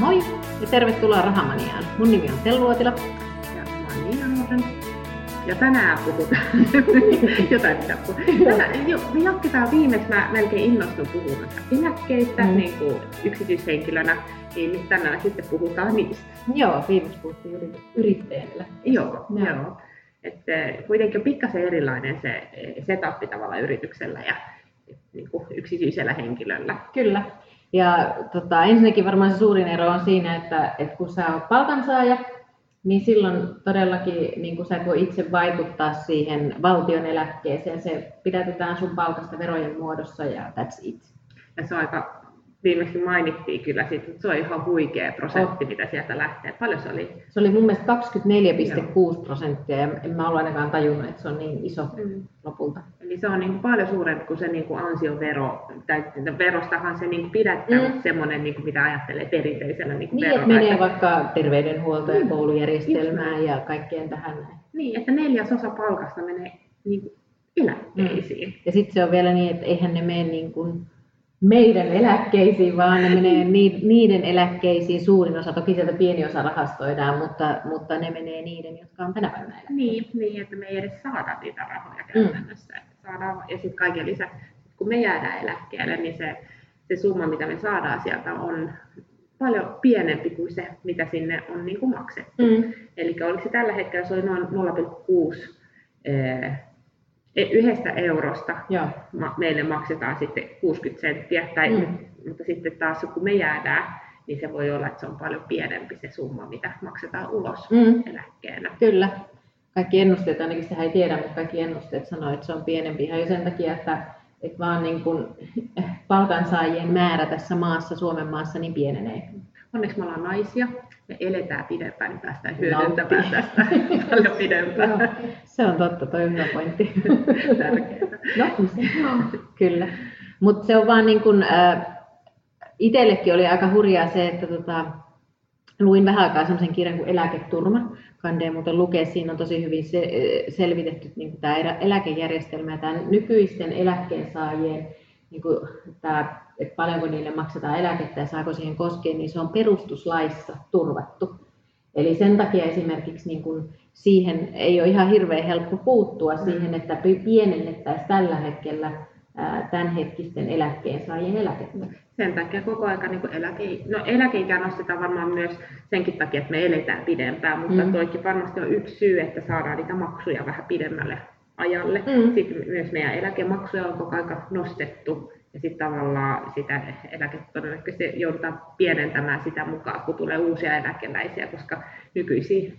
Moi ja tervetuloa Rahamaniaan. Mun nimi on Tellu Otila. Ja mä oon Niina. Ja tänään puhutaan jotain pitää puhua. Me jatketaan viimeksi, mä melkein innostun puhumasta eläkkeistä niin kuin yksityishenkilönä, niin tänään sitten puhutaan niistä. Joo, viimeksi puhuttiin yrittäjän eläkkeistä. Joo. Että kuitenkin on pikkasen erilainen se setappi tavallaan yrityksellä ja niin kuin yksityisellä henkilöllä. Kyllä. Ja ensinnäkin varmaan se suurin ero on siinä, että kun sä oot palkansaaja, niin silloin todellakin niin kun sä et voi itse vaikuttaa siihen valtion eläkkeeseen. Se pidätetään sun palkasta verojen muodossa ja that's it. Ja se on aika, viimeksi mainittiin kyllä siitä, mutta se on ihan huikea prosentti, mitä sieltä lähtee. Paljon se oli? Se oli mun mielestä 24,6% ja en mä ole ainakaan tajunnut, että se on niin iso lopulta. Eli se on niin paljon suurempi kuin se niin kuin ansiovero, tai verostahan se niin pidättää, mutta semmoinen, niin mitä ajattelee perinteisellä niin että menee vaikka terveydenhuolto- ja koulujärjestelmään ja kaikkeen tähän näin. Niin, että 1/4 palkasta menee niin eläkkeisiin. Ja sitten se on vielä niin, että eihän ne mene niin kuin meidän eläkkeisiin, vaan ne menee niiden eläkkeisiin suurin osa. Toki sieltä pieni osa rahastoidaan, mutta ne menee niiden, jotka on tänä päivänä eläkkeisiin. Niin, että me ei edes saada niitä rahoja käytännössä. Ja sitten kaiken lisäksi, kun me jäädään eläkkeelle, niin se summa, mitä me saadaan sieltä, on paljon pienempi kuin se, mitä sinne on niin kuin maksettu. Eli oliko se tällä hetkellä, se oli noin 0,6 yhdestä eurosta. Joo. Meille maksetaan sitten 60 senttiä, mutta sitten taas kun me jäädään, niin se voi olla, että se on paljon pienempi se summa, mitä maksetaan ulos eläkkeenä. Kyllä. Kaikki ennusteet, ainakin sitä ei tiedä, mutta kaikki ennusteet sanoo, että se on pienempi ihan jo sen takia, että vaan niin kuin palkansaajien määrä tässä maassa, Suomen maassa, niin pienenee. Onneksi me ollaan naisia, me eletään pidempään, niin päästään hyödyntämään tästä paljon pidempään. Joo, se on totta, toi hyvä pointti. Tärkeää. Kyllä. Mutta se on vaan niin kuin, itsellekin oli aika hurjaa se, että luin vähän aikaa semmoisen kirjan kuin Eläketurma. Kannattaa muuten lukea, siinä on tosi hyvin selvitetty niin tämä eläkejärjestelmä ja tämän nykyisten eläkkeensaajien, niin että paljonko niille maksetaan eläkettä ja saako siihen koskea, niin se on perustuslaissa turvattu. Eli sen takia esimerkiksi niin kuin siihen ei ole ihan hirveän helppo puuttua siihen, että pienennettäisiin tällä hetkellä tämänhetkisten eläkkeensaajien eläkettä. Sen takia koko ajan niin eläkeikää nostetaan varmaan myös senkin takia, että me eletään pidempään, mutta toikin varmasti on yksi syy, että saadaan niitä maksuja vähän pidemmälle ajalle. Sitten myös meidän eläkemaksuja on koko ajan nostettu ja sitten tavallaan sitä eläkettä todennäköisesti joudutaan pienentämään sitä mukaan, kun tulee uusia eläkeläisiä, koska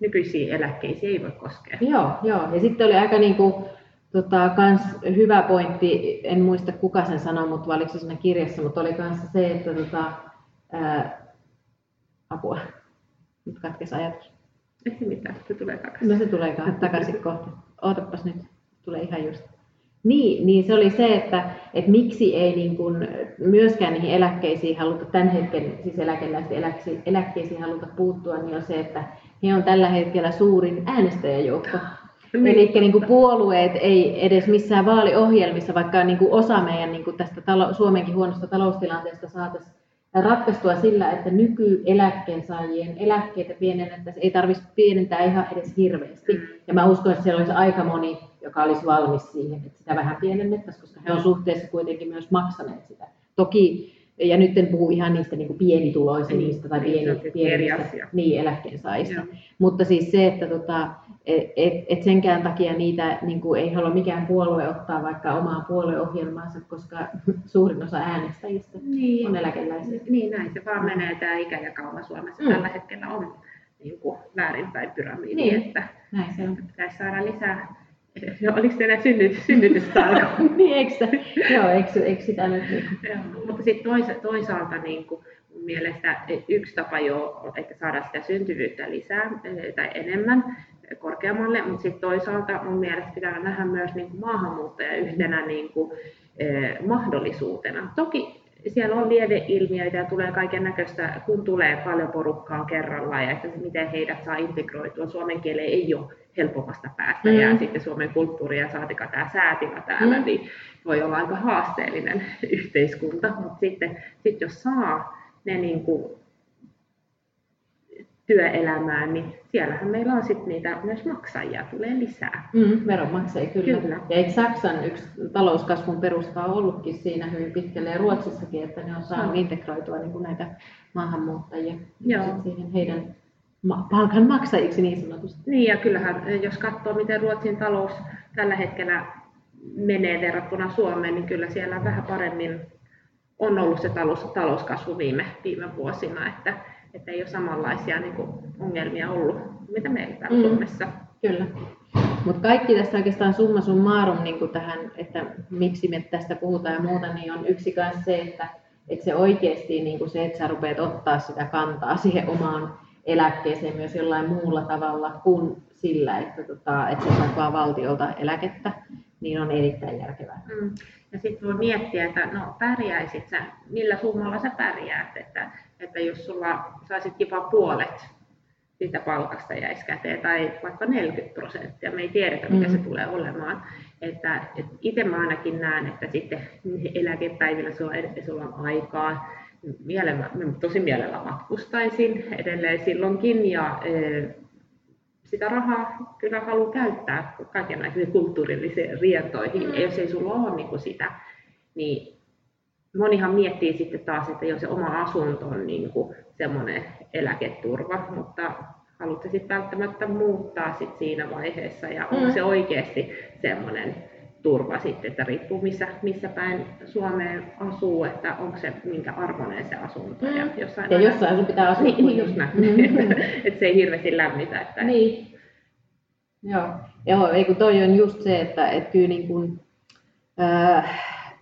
nykyisiä eläkkeisiä ei voi koskea. Joo. Ja sitten oli aika niin kuin kans hyvä pointti, en muista kuka sen sanoi, mutta oliko se siinä kirjassa, mutta oli kanssa se, että apua, nyt katkesi ajatus. Ei se mitään, se tulee takaisin. No se tulee takaisin kohta. Ootapas nyt, tulee ihan just. Niin se oli se, että miksi ei niin kuin myöskään niihin eläkkeisiin haluta, tämän hetken siis eläkeläisten eläkkeisiin haluta puuttua, niin on se, että he on tällä hetkellä suurin äänestäjäjoukko. Eli niin puolueet ei edes missään vaaliohjelmissa, vaikka niin kuin osa meidän niin kuin tästä Suomenkin huonosta taloustilanteesta saataisiin ratkaistua sillä, että nykyeläkkeensaajien eläkkeitä pienennettäisiin, ei tarvitsisi pienentää ihan edes hirveästi. Ja mä uskon, että siellä olisi aika moni, joka olisi valmis siihen, että sitä vähän pienennettäisiin, koska he on suhteessa kuitenkin myös maksaneet sitä. Toki, ja nyt en puhu ihan niistä niin kuin pienituloisista tai pienistä eläkkeensaajista. Mutta siis se, että et senkään takia niitä niin kuin ei halua mikään puolue ottaa vaikka omaa puolueohjelmaansa, koska suurin osa äänestäjistä on eläkeläisiä. Niin näin se vaan menee, tämä ikäjakauma Suomessa tällä hetkellä on niin kuin väärinpäin pyramiidi, että näin se on. Pitäisi saada lisää. No, oliko se enää synnytystalko? Niin, eikö sitä nyt? Mutta sitten toisaalta niin kuin mielestä yksi tapa jo, että saadaan sitä syntyvyyttä lisää tai enemmän korkeammalle, mutta sitten toisaalta mun mielestä pitää nähdä myös niin kuin maahanmuuttaja yhtenä niin kuin mahdollisuutena. Toki siellä on lieveilmiöitä ja tulee kaiken näköistä, kun tulee paljon porukkaa kerrallaan ja että miten heidät saa integroitua. Suomen kieleen ei ole helpommasta päästä ja sitten Suomen kulttuuri ja saatikaa tämä säätila täällä, niin voi olla aika haasteellinen yhteiskunta. Mutta sitten jos saa ne niin kuin työelämään, niin siellähän meillä on sitten niitä myös maksajia tulee lisää. Veronmaksajia kyllä. Ja eikö Saksan yksi talouskasvun perusta on ollutkin siinä hyvin pitkälle ja Ruotsissakin, että ne on saanut integroitua niin kuin näitä maahanmuuttajia siihen heidän palkanmaksajiksi niin sanotusti. Niin ja kyllähän jos katsoo miten Ruotsin talous tällä hetkellä menee verrattuna Suomeen, niin kyllä siellä vähän paremmin on ollut se talouskasvu viime vuosina, että ei ole samanlaisia niin kuin ongelmia ollut, mitä meillä täällä Suomessa. Kyllä. Mutta kaikki tässä oikeastaan summa summarum niin kuin tähän, että miksi me tästä puhutaan ja muuta, niin on yksi kanssa se, että se oikeasti niin kuin se, että sä rupeat ottaa sitä kantaa siihen omaan eläkkeeseen myös jollain muulla tavalla kuin sillä, että sä saat vaan valtiolta eläkettä, niin on erittäin järkevää. Ja sitten voi miettiä, että no pärjäisit sä, millä summalla sä pärjäät, että jos sulla saisitkin vain puolet siitä palkasta jäisi käteen tai vaikka 40%, me ei tiedetä mikä se tulee olemaan. Että itse mä ainakin näen, että sitten eläkepäivillä sulla on aikaa. Tosi mielellä matkustaisin edelleen silloinkin ja sitä rahaa kyllä haluan käyttää kaikenlaisiin kulttuurillisiin rientoihin, jos ei sulla ole niin kuin sitä, niin monihan miettii sitten taas, että jos se oma asunto on niin kuin semmoinen eläketurva, mutta haluatte sitten välttämättä muuttaa sit siinä vaiheessa ja onko se oikeasti semmoinen turva sitten, että riippuu missä päin Suomeen asuu, että onko se minkä arvoinen se asunto. Ja jossain sun pitää asua. Niin, just näin, että se ei hirveästi lämmitä. Että... Niin. Joo, ei kun toi on just se, että kyllä niin kuin,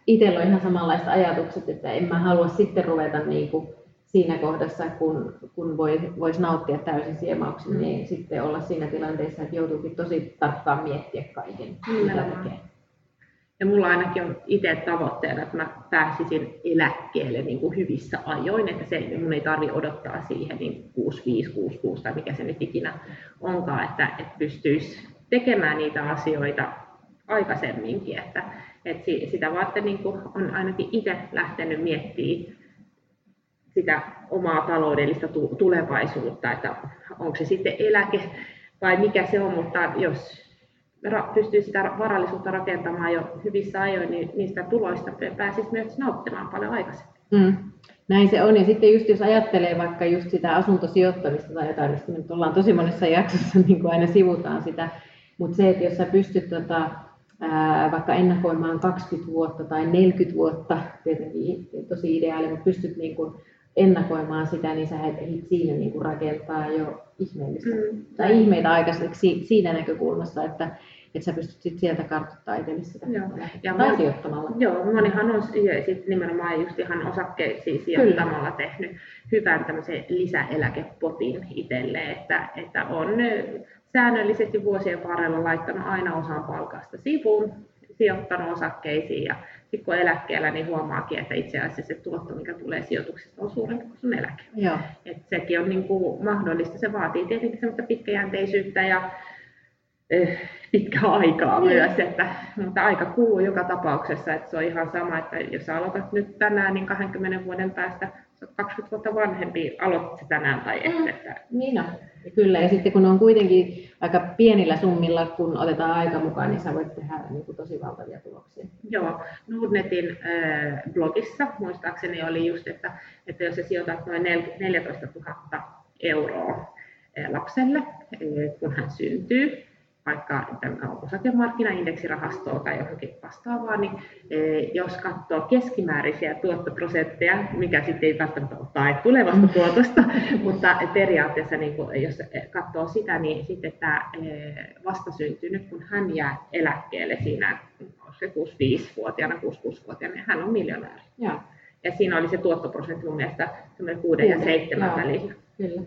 itsellä on ihan samanlaiset ajatukset, että en mä halua sitten ruveta niin kuin siinä kohdassa, kun voisi nauttia täysin siemauksin, niin sitten olla siinä tilanteessa, että joutuukin tosi tarkkaan miettiä kaiken, mitä tekee. Ja mulla ainakin on itse tavoitteena, että mä pääsisin eläkkeelle niin kuin hyvissä ajoin, että se, mun ei tarvitse odottaa siihen niin 65, 66 tai mikä se nyt ikinä onkaan, että pystyisi tekemään niitä asioita aikaisemminkin, että sitä varten niin kuin on ainakin itse lähtenyt miettimään sitä omaa taloudellista tulevaisuutta, että onko se sitten eläke vai mikä se on, mutta jos pystyy sitä varallisuutta rakentamaan jo hyvissä ajoin, niin niistä tuloista pääsisi myös nauttimaan paljon aikaisemmin. Näin se on. Ja sitten just jos ajattelee vaikka just sitä asuntosijoittamista tai jotain, mistä nyt ollaan tosi monessa jaksossa, niin kuin aina sivutaan sitä, mutta se, että jos sä pystyt vaikka ennakoimaan 20 vuotta tai 40 vuotta, tietenkin tosi ideaali, mutta pystyt niin kuin ennakoimaan sitä, niin sä ehdit siinä niin kuin rakentaa jo ihmeellistä, tai ihmeitä aikaiseksi siinä näkökulmassa, että sä pystyt sit sieltä kartoittamaan itsellesi sitä tai sijoittamalla. Joo, monihan on sit nimenomaan just ihan osakkeisiin sijoittamalla tehnyt hyvän tämmöisen lisäeläkepotin itselleen, että on säännöllisesti vuosien varrella laittanut aina osan palkasta sivuun, sijoittanut osakkeisiin ja sitten kun eläkkeellä niin huomaakin, että itse asiassa se tuotto, mikä tulee sijoituksesta, on suurempi kuin sun eläke. Et sekin on niin kuin mahdollista, se vaatii tietenkin semmoista pitkäjänteisyyttä ja pitkää aikaa myös, mutta aika kuluu joka tapauksessa, että se on ihan sama, että jos aloitat nyt tänään, niin 20 vuoden päästä 20 vuotta vanhempi, aloitat se tänään tai et. Niin on. Ja kyllä, ja sitten kun on kuitenkin aika pienillä summilla, kun otetaan aika mukaan, niin sä voit tehdä niin kuin tosi valtavia tuloksia. Joo, Nordnetin blogissa muistaakseni oli just, että jos sä sijoitat noin 14 000 € lapselle, kun hän syntyy, vaikka osakemarkkinaindeksirahastoa tai johonkin vastaavaa, niin jos katsoo keskimääräisiä tuottoprosentteja, mikä sitten ei välttämättä ole tae tulevasta tuotosta, mutta periaatteessa niin jos katsoo sitä, niin sitten tämä vastasyntynyt, kun hän jää eläkkeelle siinä 65-vuotiaana, 66-vuotiaana, niin hän on miljonääri. Ja siinä oli se tuottoprosentti mun mielestä 6 ja 7 välillä. Kyllä.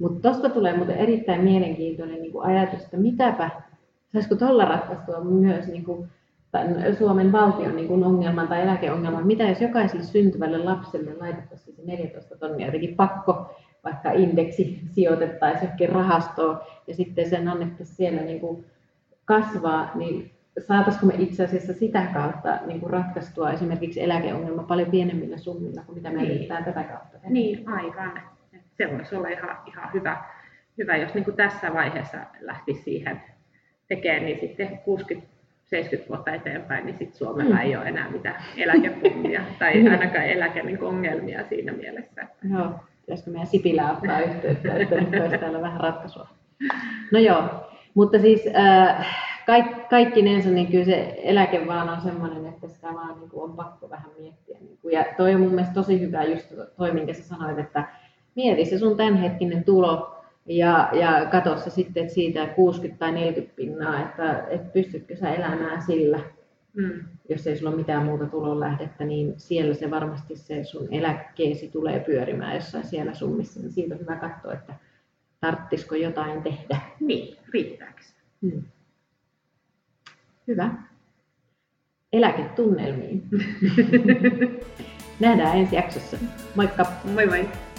Mutta tuosta tulee muuten erittäin mielenkiintoinen niin kuin ajatus, että mitäpä, saisiko tuolla ratkaistua myös niin kuin Suomen valtion niin kuin ongelman tai eläkeongelman, mitä jos jokaiselle syntyvälle lapselle laitettaisiin se 14 000 € jotenkin pakko, vaikka indeksi sijoitettaisiin johonkin rahastoon ja sitten sen annettaisiin siellä niin kuin kasvaa, niin saataisiko me itse asiassa sitä kautta niin kuin ratkaistua esimerkiksi eläkeongelma paljon pienemmillä summilla kuin mitä me yritetään tätä kautta tehdä? Niin, aivan. Se voisi olla ihan hyvä hyvä, jos niin kuin tässä vaiheessa lähtisi siihen tekemään, niin sitten 60-70 vuotta eteenpäin, niin sitten Suomella ei ole enää mitään eläkepummia tai ainakaan eläkeongelmia siinä mielessä. Joo, pitäisikö meidän Sipilä ottaa yhteyttä, että nyt olisi täällä vähän ratkaisua. No joo, mutta siis kaikkinensa niin kyllä se eläke vaan on semmoinen, että sitä vaan niin kuin on pakko vähän miettiä. Ja toi on mun mielestä tosi hyvä just toi, minkä sä sanoit, että mieti se sun tämänhetkinen tulo. Ja katso se sitten siitä 60 tai 40 pinnaa, että pystytkö sä elämään sillä, jos ei sulla ole mitään muuta tulonlähdettä, niin siellä se varmasti se sun eläkkeesi tulee pyörimään jossain siellä summissa. Niin siitä on hyvä katsoa, että tarvitsisiko jotain tehdä. Niin, riittääkö se? Hyvä. Eläketunnelmiin. Nähdään ensi jaksossa. Moikka! Moi moi!